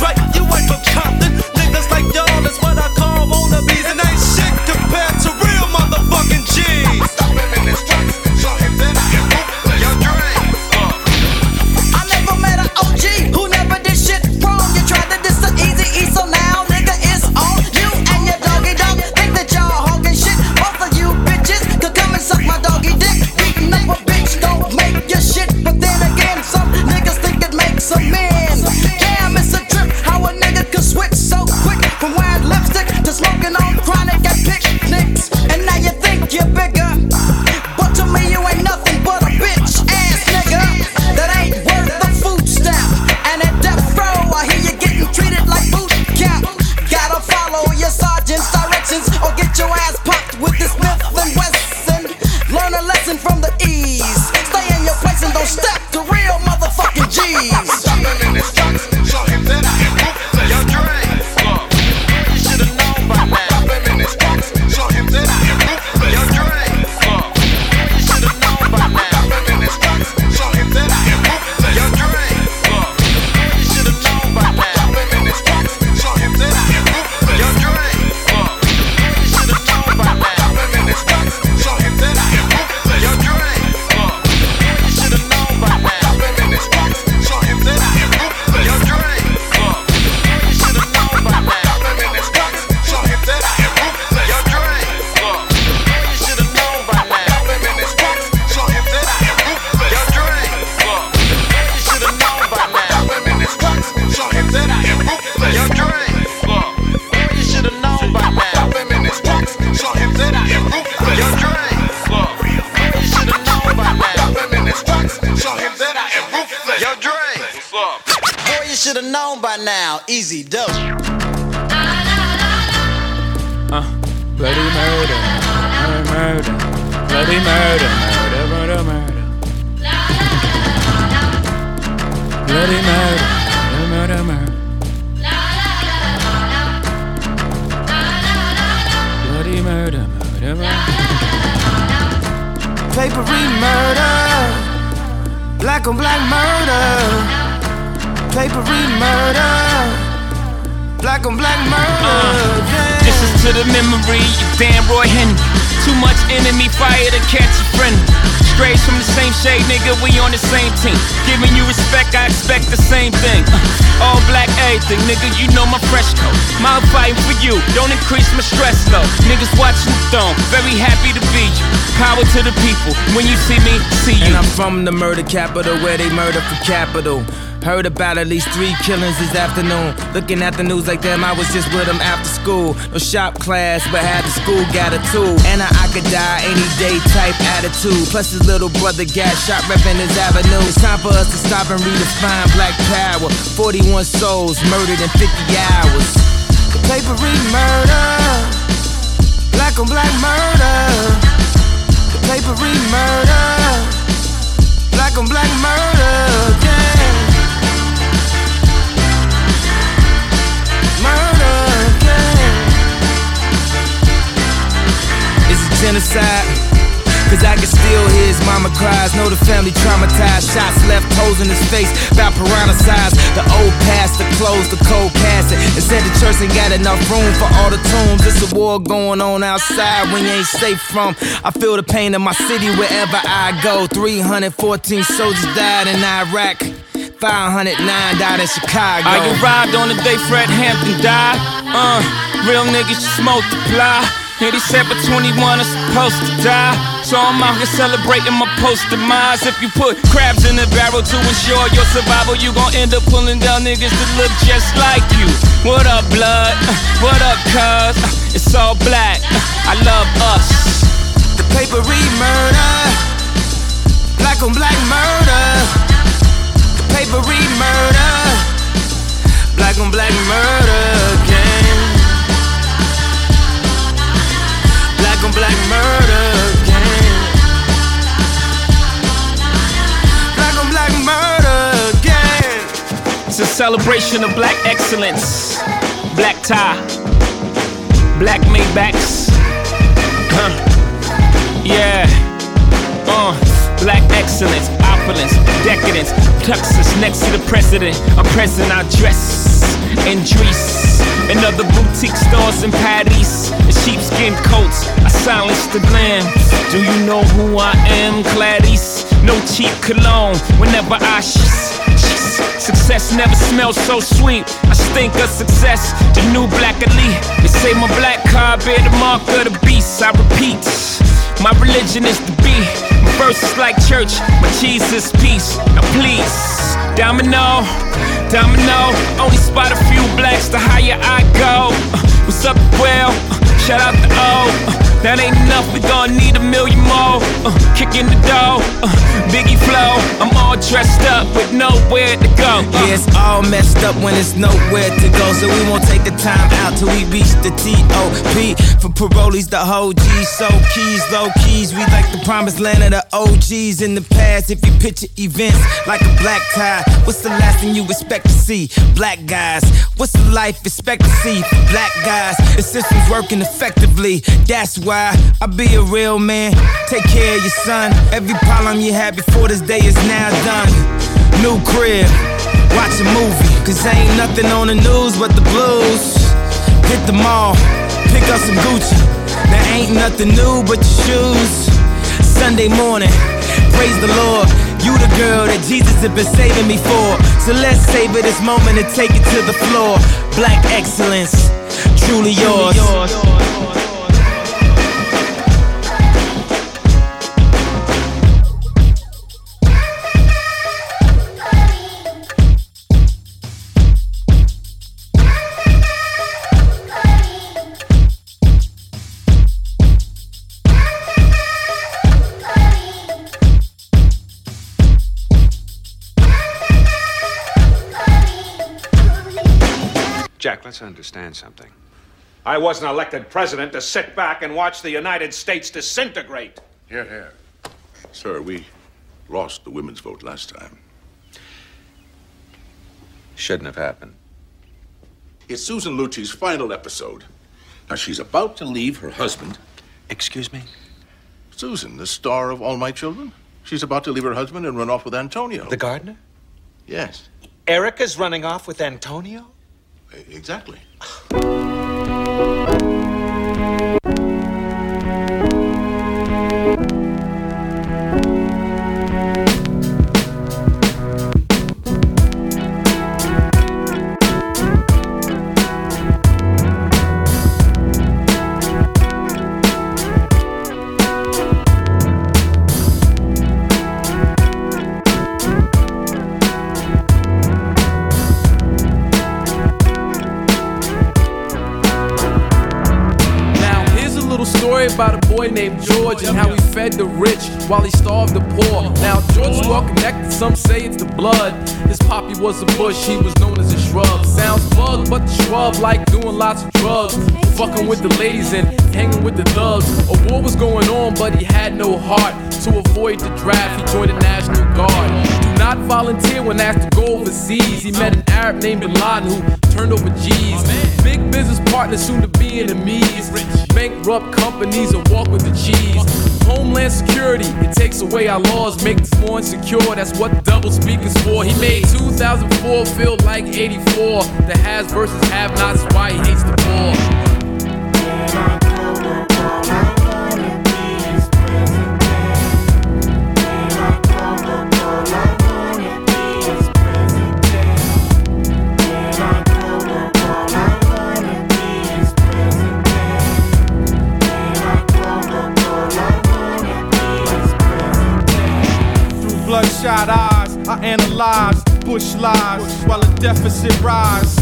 ain't from Compton. Niggas like y'all is what I call wannabes, and ain't shit compared to real motherfucking G's. Stop him in his tracks, shot him then I can move with your dreams. I never met an O G who never did shit wrong. You tried to diss the Easy E, so now nigga it's on you and your doggy dog. Think that y'all hogging shit, both of you bitches could come and suck my doggy dick. Beating up a bitch don't make your shit, but then again some niggas think it makes a man. Damn, it's a trip how a nigga could switch so quick from wearing lipstick to smoking on chronic at picnics. And now you think you're bigger, but to me you ain't nothing but a bitch ass nigga that ain't worth the food stamp. And at death row, I hear you getting treated like boot camp. Gotta follow your sergeant's directions or get your ass popped with this Smith and Wesson. Learn a lesson from the E's. Stay in your place and don't step to real motherfucking G's. Stop him in his tracks, shot him then I can move with your dreams. Girl, you should have known by now. Stop him in his tracks, shot him then I can move with your dreams. Girl, you should have known by now. Stop him in his tracks, shot him then I can move with your dreams. Girl, you should have known by now. Stop him in his tracks, shot him then I can move with your dreams. Girl, you should have known by now. Stop him in his tracks, shot him then I can move with your dreams. Girl, you should have known by now. Stop him in his tracks, shot him then I can move with your dreams. Girl, you should have known by now. Stop him in his tracks, shot him then I can move with your dreams. Girl, you should have known by now. Stop him in his tracks, shot him then I can move with your dreams. Girl, you should have known by now. Stop him in his tracks, shot him then I can move with your dreams. Girl, you should have known by now. Stop him in his tracks, shot him then I can move with your dreams. Girl, you should have known by now. Stop him in his tracks, shot him then I can move with your dreams. Boy, you should have known by now. Easy dope. Uh, bloody murder, murder, murder, bloody murder, murder, murder, murder, bloody murder, murder, murder, murder, bloody murder, murder, murder, papery murder, black on black murder, papery murder, black on black murder. Yeah. This is to the memory of Dan Roy Henry. Too much enemy fire to catch a friend. Strays from the same shade, nigga, we on the same team. Giving you respect, I expect the same thing. Uh, all black, everything, nigga, you know my fresh coat. My fighting for you, don't increase my stress though. Niggas watching the throne, very happy to be you. Power to the people, when you see me, see you. And I'm from the murder capital, where they murder for capital. Heard about at least three killings this afternoon. Looking at the news like them, I was just with them after school. No shop class, but had the school got a tool. And a I could die any day type attitude. Plus his little brother got shot repping his avenue. It's time for us to stop and redefine black power. forty-one souls murdered in fifty hours. The papery murder, black on black murder. The papery murder, black on black murder. Yeah. Murder, yeah. It's a genocide. Cause I can still hear his mama cries. Know the family traumatized. Shots left, holes in his face, about piranha size. The old past, the clothes, the cold casting. It said the church ain't got enough room for all the tombs. It's a war going on outside when you ain't safe from. I feel the pain of my city wherever I go. three hundred fourteen soldiers died in Iraq. five hundred nine died in Chicago. I arrived on the day Fred Hampton died. Uh, real niggas just multiply. And they said by twenty-one I'm supposed to die. So I'm out here celebrating my post-demise. If you put crabs in a barrel to ensure your survival, you gon' end up pulling down niggas that look just like you. What up, blood? What up, cuz? It's all black. I love us. The papery murder. Black on black murder. The papery murder. Black on black murder again. Black on black murder again. Black on black murder again. It's a celebration of black excellence. Black tie, black Maybachs. Huh. Yeah. Uh. Black excellence, opulence, decadence. Texas next to the president. I'm present, I dress in Drees and other boutique stores in Paris. In sheepskin coats, I silence the glam. Do you know who I am, Gladys? No cheap cologne whenever I shh. Success never smells so sweet. I stink of success, the new black elite. They say my black car bear the mark of the beast. I repeat, my religion is the beat. Verse is like church, my cheese is peace. Now please, Domino, Domino. Only spot a few blacks the higher I go. What's up, well? Shout out to O. That ain't enough, we gon' need a million more. Kicking the door, Biggie flow. I'm all dressed up with nowhere to go. Yeah, it's all messed up when it's nowhere to go. So we won't take the time out till we reach the T O P. For parolees, the whole G. So keys, low keys, we like the promised land of the O Gs in the past. If you picture events like a black tie, what's the last thing you expect to see? Black guys. What's the life expect to see? Black guys. The system's working effectively. That's why I be a real man. Take care of your son. Every problem you had before this day is now done. New crib. Watch a movie. Cause ain't nothing on the news but the blues. Hit the mall. Pick up some Gucci. There ain't nothing new but your shoes. Sunday morning, praise the Lord. You the girl that Jesus has been saving me for. So let's savor this moment and take it to the floor. Black excellence, truly yours. Jack, let's understand something. I wasn't elected president to sit back and watch the United States disintegrate. Hear, hear. Sir, we lost the women's vote last time. Shouldn't have happened. It's Susan Lucci's final episode. Now, she's about to leave her husband. Excuse me? Susan, the star of All My Children. She's about to leave her husband and run off with Antonio. The gardener? Yes. Erica's running off with Antonio? Exactly. Named George and how he fed the rich while he starved the poor. Now George's well connected, some say it's the blood. His poppy was a bush, he was known as a shrub. Sounds bug, but the shrub like doing lots of drugs, fucking with the ladies and hanging with the thugs. A war was going on, but he had no heart. To avoid the draft, he joined the National Guard. Do not volunteer when asked to go overseas. He met an Arab named Bin Laden who turned over G's. Big business partners soon to be enemies. Bankrupt companies and walk with the cheese. Homeland Security, it takes away our laws, make us more insecure. That's what double speak is for. He made two thousand four feel like eighty-four. The has versus have-nots, why he hates the ball. Bloodshot eyes, I analyze Bush lies while the deficit rise.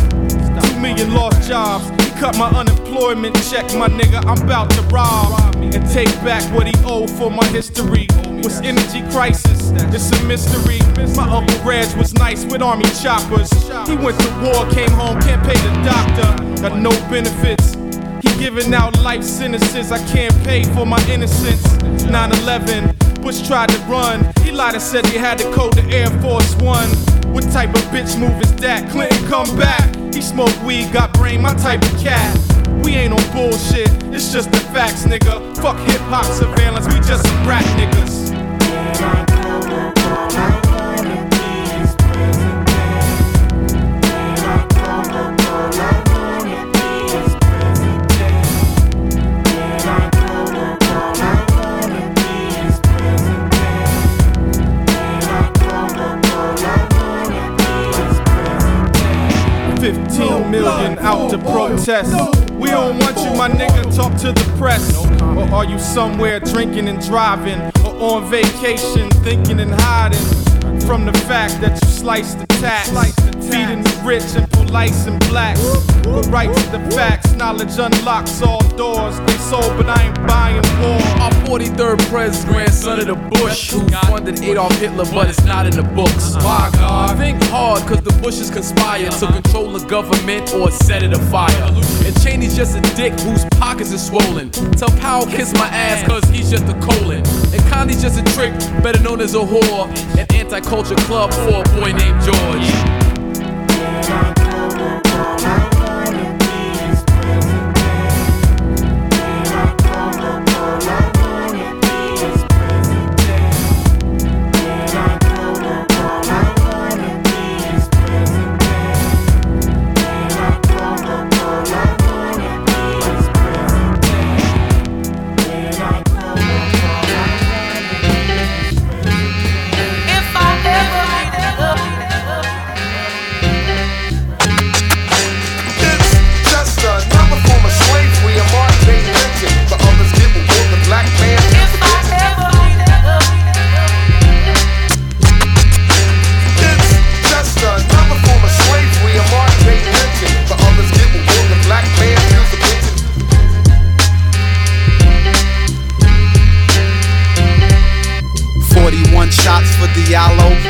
Two million lost jobs. He cut my unemployment check, my nigga. I'm about to rob and take back what he owed for my history. What's energy crisis? It's a mystery. My Uncle Reg was nice with army choppers. He went to war, came home, can't pay the doctor. Got no benefits. He giving out life sentences. I can't pay for my innocence. nine eleven. Bush tried to run. He lied and said he had to code to Air Force One. What type of bitch move is that? Clinton come back. He smoked weed, got brain, my type of cat. We ain't on bullshit, it's just the facts, nigga. Fuck hip hop surveillance, we just some rap niggas. fifteen million out to protest. We don't want you, my nigga, talk to the press. Or are you somewhere drinking and driving? Or on vacation thinking and hiding from the fact that you sliced the tax? Feeding the rich and police and blacks. But right to the facts, knowledge unlocks all doors. They sold, but I ain't buying more. Our forty-third president, grandson of the Bush, who funded Adolf Hitler, but it's not in the books. My God, think hard, cause the Bushes conspire to control the government or set it afire. And Cheney's just a dick whose pockets are swollen. Tell Powell kiss my ass, cause he's just a colon. And Condi's just a trick, better known as a whore. An anti-culture club for a boy named George.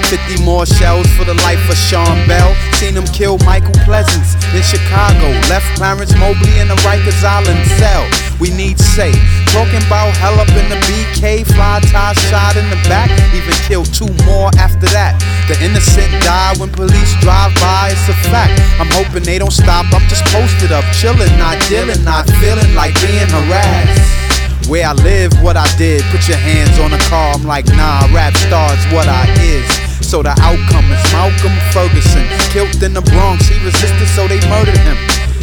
fifty more shells for the life of Sean Bell. Seen him kill Michael Pleasance in Chicago. Left Clarence Mobley in the Rikers Island cell. We need safe. Talking about hell up in the B K. Fly tie shot in the back. Even killed two more after that. The innocent die when police drive by. It's a fact. I'm hoping they don't stop. I'm just posted up, chilling, not dealing, not feeling like being harassed. Where I live, what I did. Put your hands on the car. I'm like, nah, rap stars, what I is. So the outcome is Malcolm Ferguson, killed in the Bronx. He resisted, so they murdered him.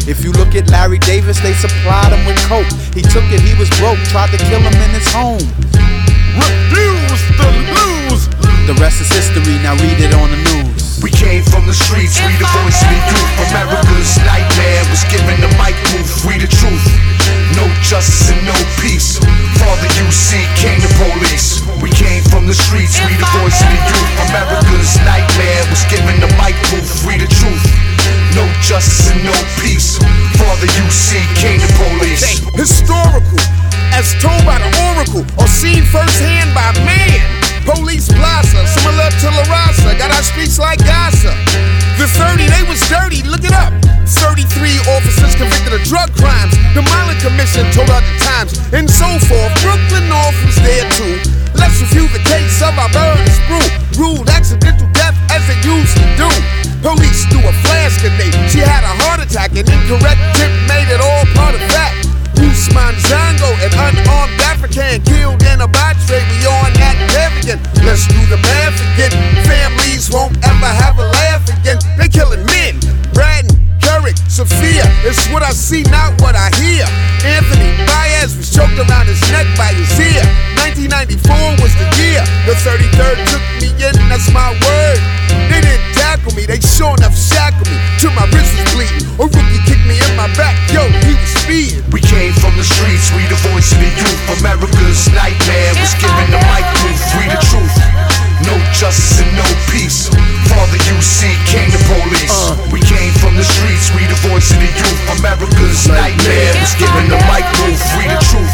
If you look at Larry Davis, they supplied him with coke. He took it, he was broke. Tried to kill him in his home. Refuse to lose. The rest is history. Now read it on the news. We came from the streets, we the voice, we youth. America's nightmare was given the mic booth. We the truth, no justice and no peace. Father U C came the police. We came from the streets, we the voice, we youth. America's nightmare was given the mic booth. We the truth, no justice and no peace. Father U C came the police. Historical, as told by the oracle, or seen firsthand by man. Police Plaza, similar to La Raza, got our streets like Gaza. The thirty, they was dirty, look it up. thirty-three officers convicted of drug crimes. The Milan Commission told other times, and so forth. Brooklyn North was there too. Let's review the case of our bird and sprue. Ruled accidental death as it used to do. Police threw a flask at me. She had a heart attack, and incorrect tip made it all. what I hear. Anthony Baez was choked around his neck by his ear. nineteen ninety-four was the year. The thirty-third took me in, that's my word. They didn't tackle me, they sure enough shackled me till my wrist was bleeding. A rookie kicked me in my back, yo, he was speeding. We came from the streets, we the voice of the youth. America's nightmare was given the mic proof. We the truth, no justice and no peace. Father U C came the police. uh, We came from the streets, we the voice of the youth. America's nightmare was given the mic proof. We the truth,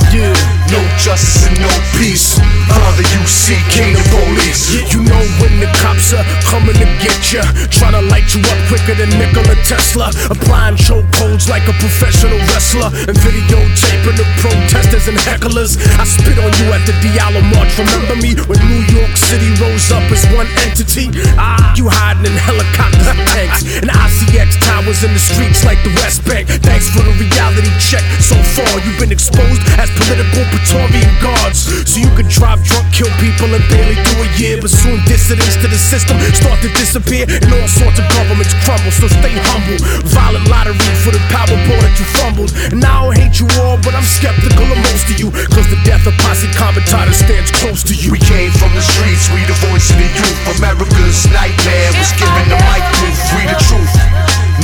no justice and no peace. Father U C came the police. You know when the cops are coming to get ya, trying to light you up quicker than Nikola Tesla, applying chokeholds like a professional wrestler, and videotaping the protesters and hecklers. I spit on you at the Diallo March, remember me? When New York City rose up as one entity. Ah, you hiding in helicopters and tanks and I C X towers in the streets like the West Bank. Thanks for the reality check. So far you've been exposed as political Praetorian guards, so you can drive drunk, kill people and barely do a year. But soon dissidents to the system start to disappear and all sorts of governments crumble, so stay humble. Violent lottery for the Powerball that you fumbled. And I don't hate you all, but I'm skeptical of most of you, cause the death of Posse Comitatus stands close to you. We came from the streets, we the voice of the youth. America's nightmare was given the mic proof. We the truth,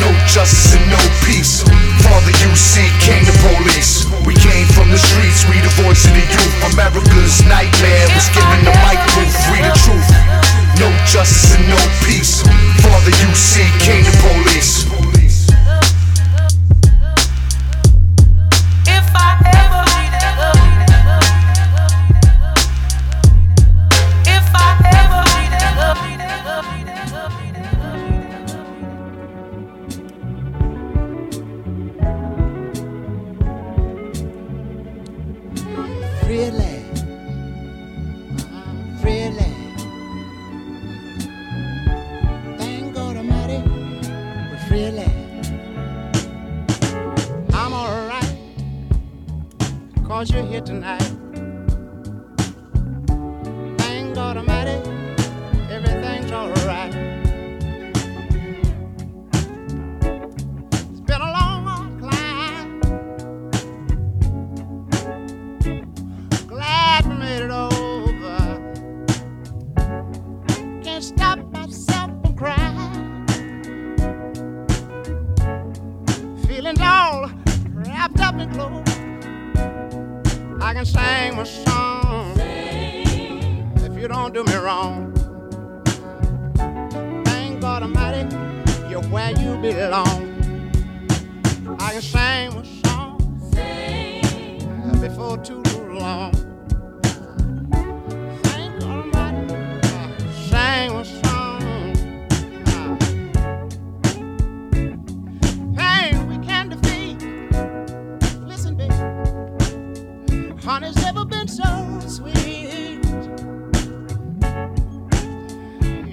no justice and no peace. Father U C came the police. We came from the streets, we the voice of the youth. America's nightmare was given the mic proof. We the truth, no justice and no peace. Father U C came the police. If I ever you're here tonight. Thank God Almighty, everything's alright. It's been a long climb. Glad we made it over. Can't stop myself from crying. Feelings all wrapped up in clothes. I can sing my song, sing, if you don't do me wrong. Thank God Almighty, you're where you belong. I can sing my song, sing, before too long. Thank God Almighty, I can sing my song. Pain we can defeat. Listen, baby. Honey's never been so sweet.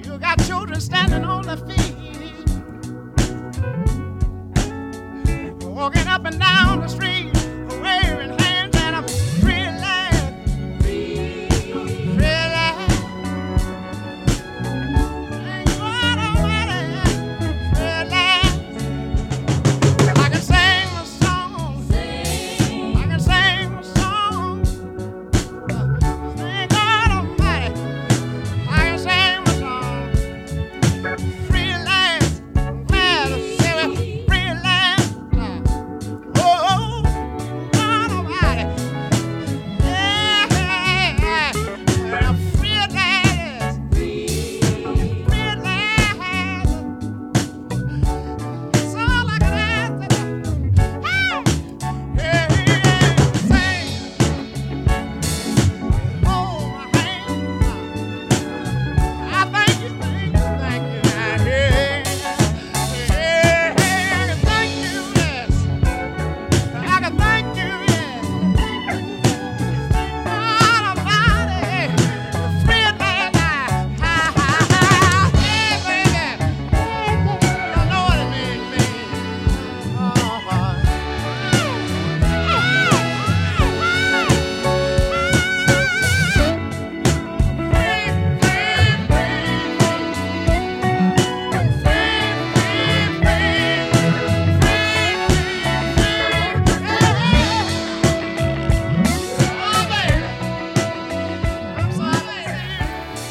You got children standing on their feet, walking up and down the street, waving hands, and I'm realizing, realizing, realizing. I can sing a song, sing. I can sing. Realize, realize, oh,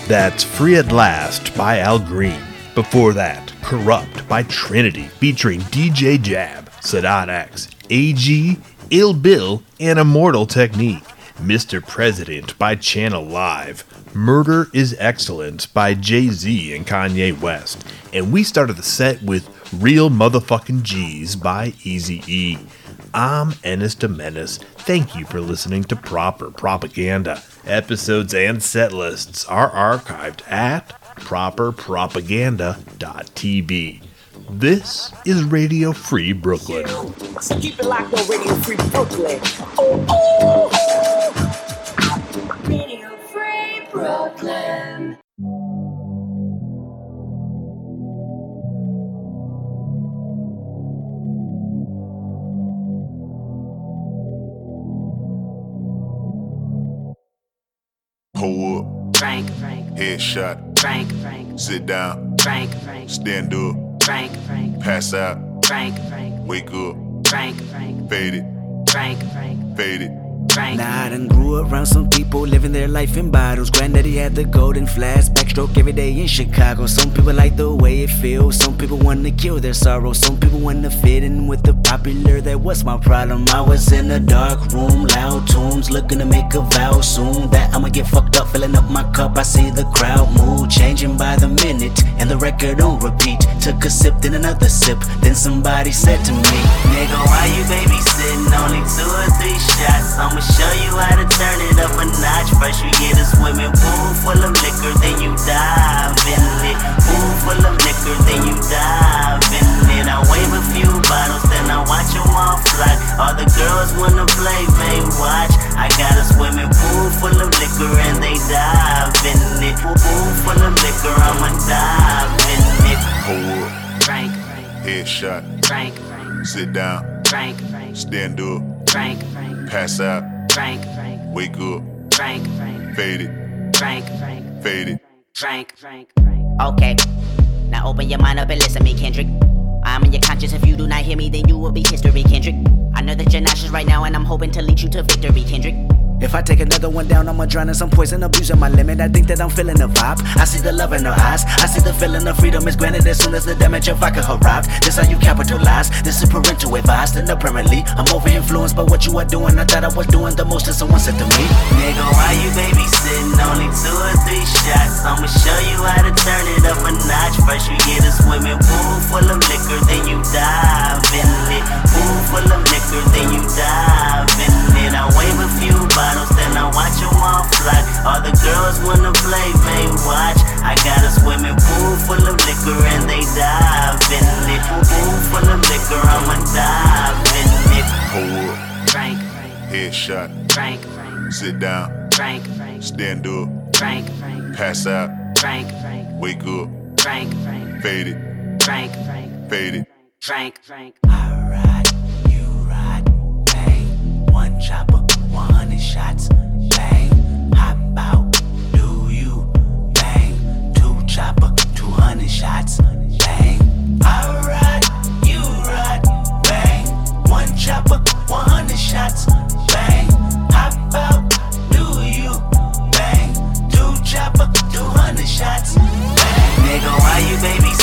That's Free at Last by Al Green. Before that, Corrupt by Trinity, featuring D J Jab, Sadat X, A G, Ill Bill, and Immortal Technique. Mister President by Channel Live. Murder is Excellent by Jay-Z and Kanye West. And we started the set with Real Motherfucking G's by Eazy-E. I'm Ennis the Menace. Thank you for listening to Proper Propaganda. Episodes and set lists are archived at proper propaganda dot t v. This is Radio Free Brooklyn. So keep it locked on Radio Free Brooklyn. Oh, oh, oh. Radio Free Brooklyn. Pull up. Frank, Frank. Headshot. Frank, Frank. Sit down. Frank, Frank. Stand up. Frank, Frank. Pass out. Frank, Frank. Wake up. Frank, Frank. Fade it. Frank, Frank. Fade it. Frank. Nah, I done grew around some people living their life in bottles. Granddaddy had the golden flask, backstroke every day in Chicago. Some people like the way it feels, some people wanna kill their sorrow. Some people wanna fit in with the popular, that was my problem. I was in a dark room, loud tunes, looking to make a vow soon that I'ma get fucked up, filling up my cup. I see the crowd mood changing by the minute, and the record on repeat. Took a sip, then another sip, then somebody said to me, nigga, why you babysitting? Only two or three shots, I'm I'ma show you how to turn it up a notch. First you get a swimming pool full of liquor, then you dive in it. Pool full of liquor, then you dive in it. I wave a few bottles, then I watch them all fly. All the girls wanna play, they watch. I got a swimming pool full of liquor and they dive in it. Pool full of liquor, I'ma dive in it. Hold up. Frank. Headshot. Frank. Sit down. Frank. Stand up. Frank. Pass out. Frank, Frank. Wake up. Frank, Frank. Fade it. Frank, Frank. Fade it. Frank, Frank. Okay. Now open your mind up and listen to me, Kendrick. I'm in your conscience. If you do not hear me, then you will be history, Kendrick. I know that you're nauseous right now, and I'm hoping to lead you to victory, Kendrick. If I take another one down, I'ma drown in some poison, abusing my limit. I think that I'm feeling the vibe. I see the love in her eyes. I see the feeling of freedom is granted as soon as the damage of vodka arrived. This how you capitalize. This is parental advice. And apparently, I'm over influenced by what you are doing. I thought I was doing the most, and someone said to me, nigga, why you babysitting? Only two or three shots. I'ma show you how to turn it up a notch. First you get a swimming pool full of liquor, then you dive in it. Pool full of liquor, then you dive in it. I wave a few bottles, then I watch them all fly. All the girls wanna play, they watch. I got a swimming pool full of liquor and they dive in it. Pool full of liquor, I'ma dive in it. Hold up. Frank. Headshot. Frank. Sit down. Frank. Stand up. Frank. Pass out. Frank. Wake up. Frank. Fade it. Frank. Fade it. Frank. Alright, you ride. Bang. One chopper. one hundred shots, bang, hop out, do you, bang, two chopper, two hundred shots, bang, I ride, you ride, bang, one chopper, one hundred shots, bang, hop out, do you, bang, two chopper, two hundred shots, bang, nigga, why you babysitting?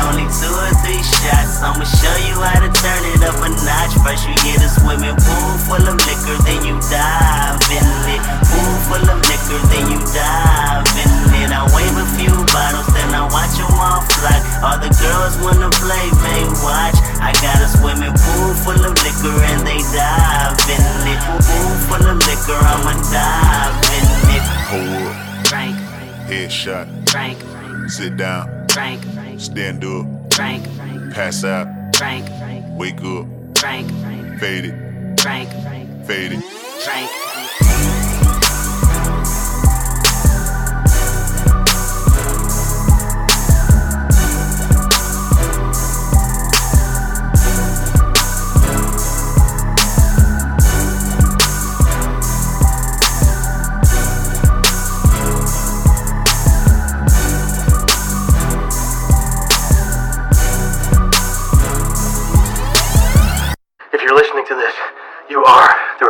Only two or three shots, I'ma show you how to turn it up a notch. First you get a swimming pool full of liquor, then you dive in it. Pool full of liquor, then you dive in it. I wave a few bottles, then I watch them all fly. All the girls wanna play, they watch. I got a swimming pool full of liquor and they dive in it. Pool full of liquor, I'ma dive in it. Hold up. Frank. Headshot. Frank. Sit down. Frank. Stand up. Frank. Pass out. Frank. Wake up. Frank. Fade it. Frank. Fade it. Frank.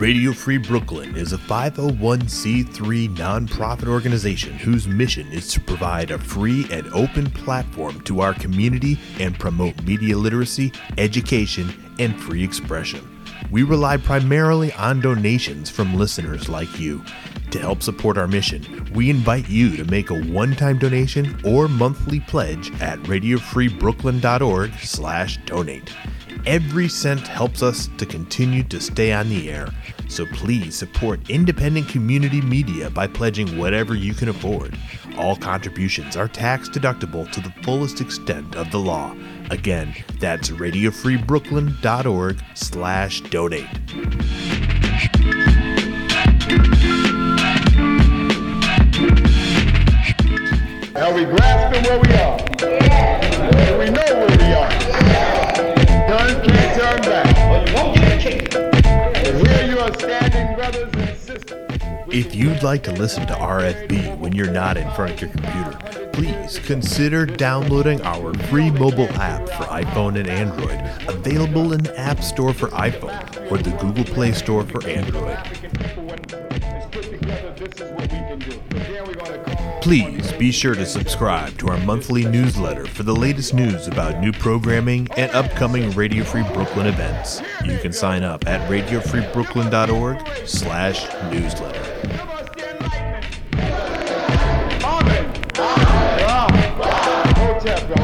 Radio Free Brooklyn is a five oh one c three nonprofit organization whose mission is to provide a free and open platform to our community and promote media literacy, education, and free expression. We rely primarily on donations from listeners like you. To help support our mission, we invite you to make a one-time donation or monthly pledge at radio free brooklyn dot org slash donate. Every cent helps us to continue to stay on the air, so please support independent community media by pledging whatever you can afford. All contributions are tax-deductible to the fullest extent of the law. Again, that's radio free brooklyn dot org slash donate. Are we grasping where we are? Yeah. We know where we are. Yeah. Done, can't turn back. Well, you won't get a king. Where you are standing, brothers and sisters. If you'd like to listen to R F B when you're not in front of your computer, please consider downloading our free mobile app for iPhone and Android, available in the App Store for iPhone or the Google Play Store for Android. Please be sure to subscribe to our monthly newsletter for the latest news about new programming and upcoming Radio Free Brooklyn events. You can sign up at radio free brooklyn dot org slash newsletter. Hotep,